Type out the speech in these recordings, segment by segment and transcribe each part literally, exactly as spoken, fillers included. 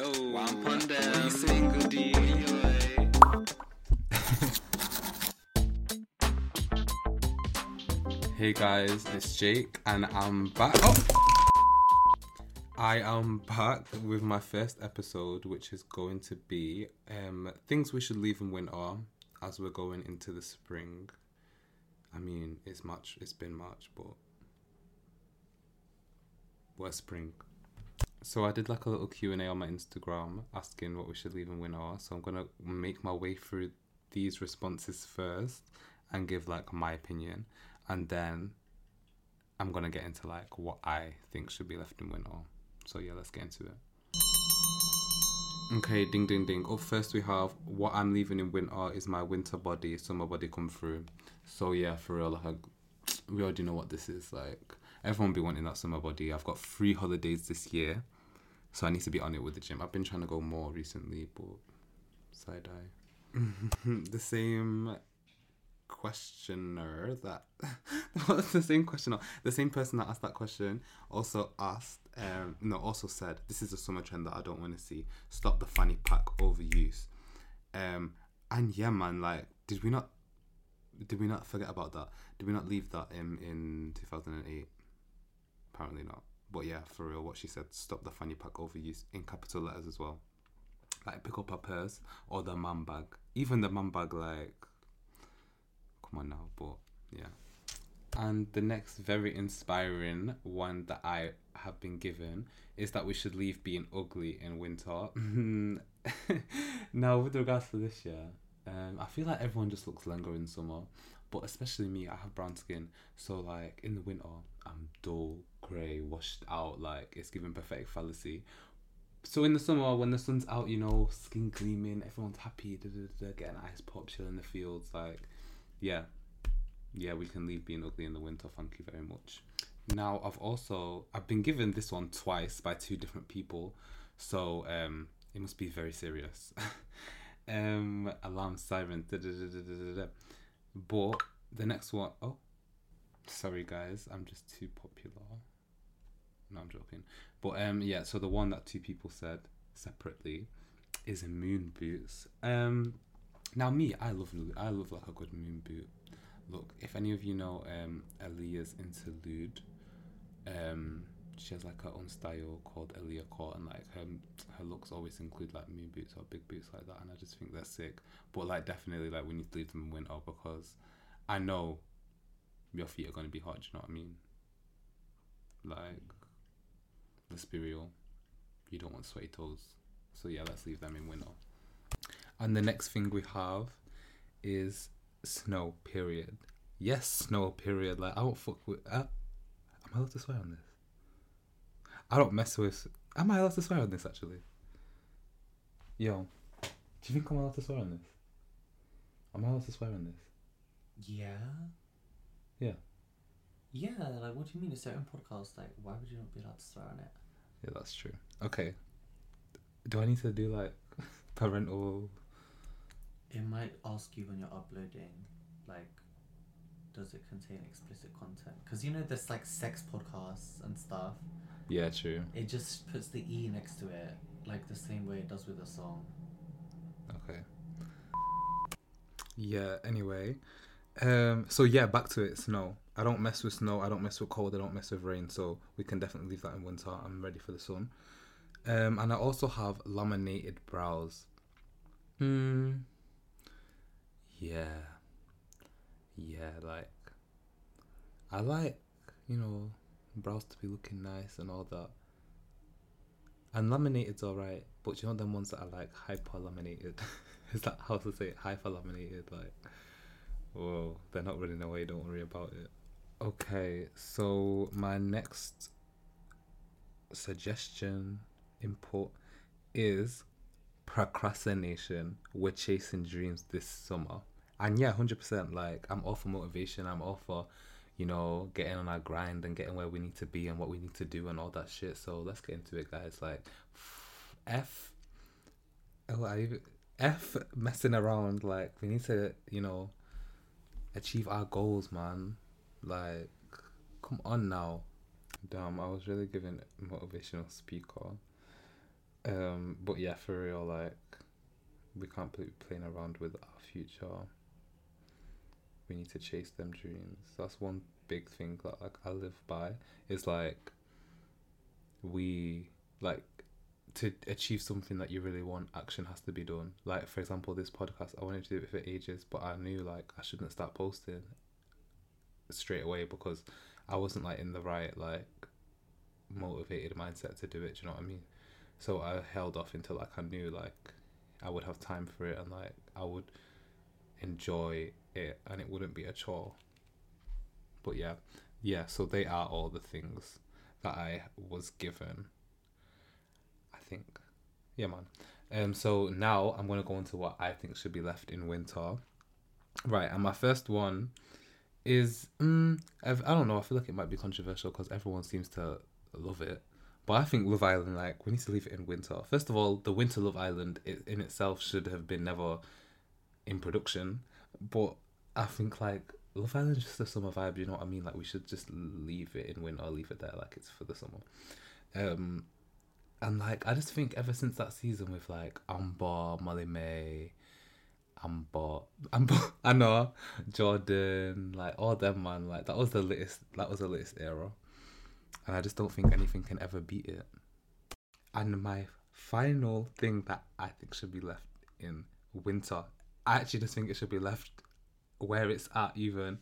Yo, I'm putting down you single D. Hey guys, it's Jake and I'm back. Oh! I am back with my first episode, which is going to be um, things we should leave in winter as we're going into the spring. I mean, it's March, it's been March, but we're spring. So I did like a little Q and A on my Instagram asking what we should leave in winter. So I'm going to make my way through these responses first and give like my opinion. And then I'm going to get into like what I think should be left in winter. So yeah, let's get into it. Okay, ding, ding, ding. Up first we have what I'm leaving in winter is my winter body, summer body come through. So yeah, for real, like we already know what this is like. Everyone be wanting that summer body. I've got three holidays this year, so I need to be on it with the gym. I've been trying to go more recently, but side-eye. the same questioner that... What's the same questioner? The same person that asked that question also asked... Um, no, also said, this is a summer trend that I don't want to see. Stop the fanny pack overuse. Um, and yeah, man, like, did we not... Did we not forget about that? Did we not leave that in, in two thousand eight? Apparently not. But yeah, for real, what she said, stop the fanny pack overuse in capital letters as well. Like, pick up her purse or the man bag. Even the man bag, like, come on now, but yeah. And the next very inspiring one that I have been given is that we should leave being ugly in winter. Now, with regards to this year, Um, I feel like everyone just looks longer in summer, but especially me, I have brown skin, so like in the winter I'm dull, grey, washed out, like it's giving pathetic fallacy. So in the summer, when the sun's out, you know, skin gleaming, everyone's happy, da, da, da, da, getting ice pop, chill in the fields, like yeah yeah we can leave being ugly in the winter, thank you very much. Now I've also I've been given this one twice by two different people, so um it must be very serious. Um, alarm siren, da, da, da, da, da, da. But the next one, oh, sorry guys, I'm just too popular. No, I'm joking. But um, yeah, so the one that two people said separately is moon boots. Um, now me, I love, I love like a good moon boot. Look, if any of you know um Aaliyah's interlude, um, she has like her own style called Aaliyah Court, and like her her looks always include like moon boots or big boots like that, and I just think that's sick. But like definitely like we need to leave them in winter because I know your feet are going to be hot, do you know what I mean? Like, let's be real, you don't want sweaty toes, so yeah, let's leave them in winter. And the next thing we have is snow period. Yes, snow period. Like I won't fuck with uh, am I allowed to swear on this? I don't mess with... Am I allowed to swear on this, actually? Yo, do you think I'm allowed to swear on this? Am I allowed to swear on this? Yeah. Yeah. Yeah, like, what do you mean? A certain podcast, like, why would you not be allowed to swear on it? Yeah, that's true. Okay. Do I need to do, like, parental... It might ask you when you're uploading, like, does it contain explicit content? Because, you know, there's, like, sex podcasts and stuff. Yeah, true. It just puts the E next to it, like the same way it does with a song. Okay. Yeah, anyway. Um. So yeah, back to it, snow. I don't mess with snow, I don't mess with cold, I don't mess with rain, so we can definitely leave that in winter. I'm ready for the sun. Um. And I also have laminated brows. Hmm. Yeah. Yeah, like... I like, you know... brows to be looking nice and all that, and laminated's alright, but you know them ones that are like hyper laminated. Is that how to say it? Hyper laminated, like, whoa, they're not running away, don't worry about it. Okay, so my next suggestion input is procrastination. We're chasing dreams this summer, and yeah, one hundred percent, like I'm all for motivation, I'm all for, you know, getting on our grind and getting where we need to be and what we need to do and all that shit. So let's get into it, guys. Like, F, oh, I even, F messing around. Like, we need to, you know, achieve our goals, man. Like, come on now. Damn, I was really giving motivational speaker. Um, but yeah, for real, like, we can't be playing around with our future. We need to chase them dreams. That's one big thing that, like, I live by. Is like, we, like, to achieve something that you really want, action has to be done. Like, for example, this podcast, I wanted to do it for ages, but I knew, like, I shouldn't start posting straight away because I wasn't, like, in the right, like, motivated mindset to do it, do you know what I mean? So I held off until, like, I knew, like, I would have time for it and, like, I would enjoy it and it wouldn't be a chore. But yeah, yeah, so they are all the things that I was given, I think. Yeah, man. Um. So now I'm going to go into what I think should be left in winter. Right, and my first one is, um, I don't know, I feel like it might be controversial because everyone seems to love it. But I think Love Island, like, we need to leave it in winter. First of all, the winter Love Island it, in itself should have been never in production. But I think, like, Love Island is just a summer vibe, you know what I mean? Like, we should just leave it in winter, leave it there, like, it's for the summer. Um, and, like, I just think ever since that season with, like, Amber, Molly Mae, Amber, Amber, Anna, Jordan, like, all them, man, like, that was the latest, that was the latest era. And I just don't think anything can ever beat it. And my final thing that I think should be left in winter, I actually just think it should be left where it's at even,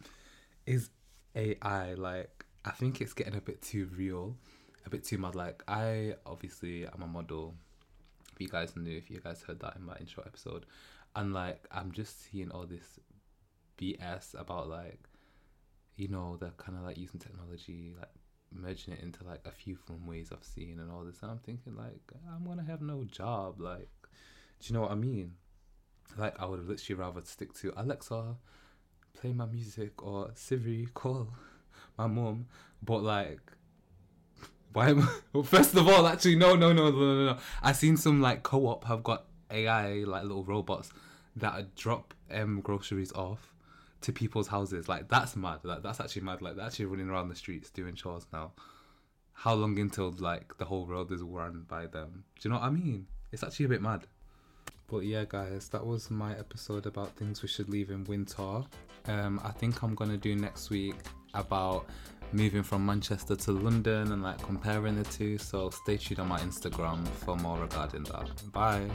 is A I. Like, I think it's getting a bit too real, a bit too mad. Like, I obviously am a model. If you guys knew, if you guys heard that in my intro episode. And, like, I'm just seeing all this B S about, like, you know, they're kind of, like, using technology, like, merging it into, like, a few fun ways I've seen and all this. And I'm thinking, like, I'm gonna have no job. Like, do you know what I mean? Like, I would literally rather stick to Alexa, play my music, or Siri, call my mum. But, like, why am I... Well, first of all, actually, no, no, no, no, no, no. I've seen some, like, Co-op have got A I, like, little robots that drop um groceries off to people's houses. Like, that's mad. Like, that's actually mad. Like, they're actually running around the streets doing chores now. How long until, like, the whole world is run by them? Do you know what I mean? It's actually a bit mad. But yeah, guys, that was my episode about things we should leave in winter. Um, I think I'm going to do next week about moving from Manchester to London and, like, comparing the two. So stay tuned on my Instagram for more regarding that. Bye.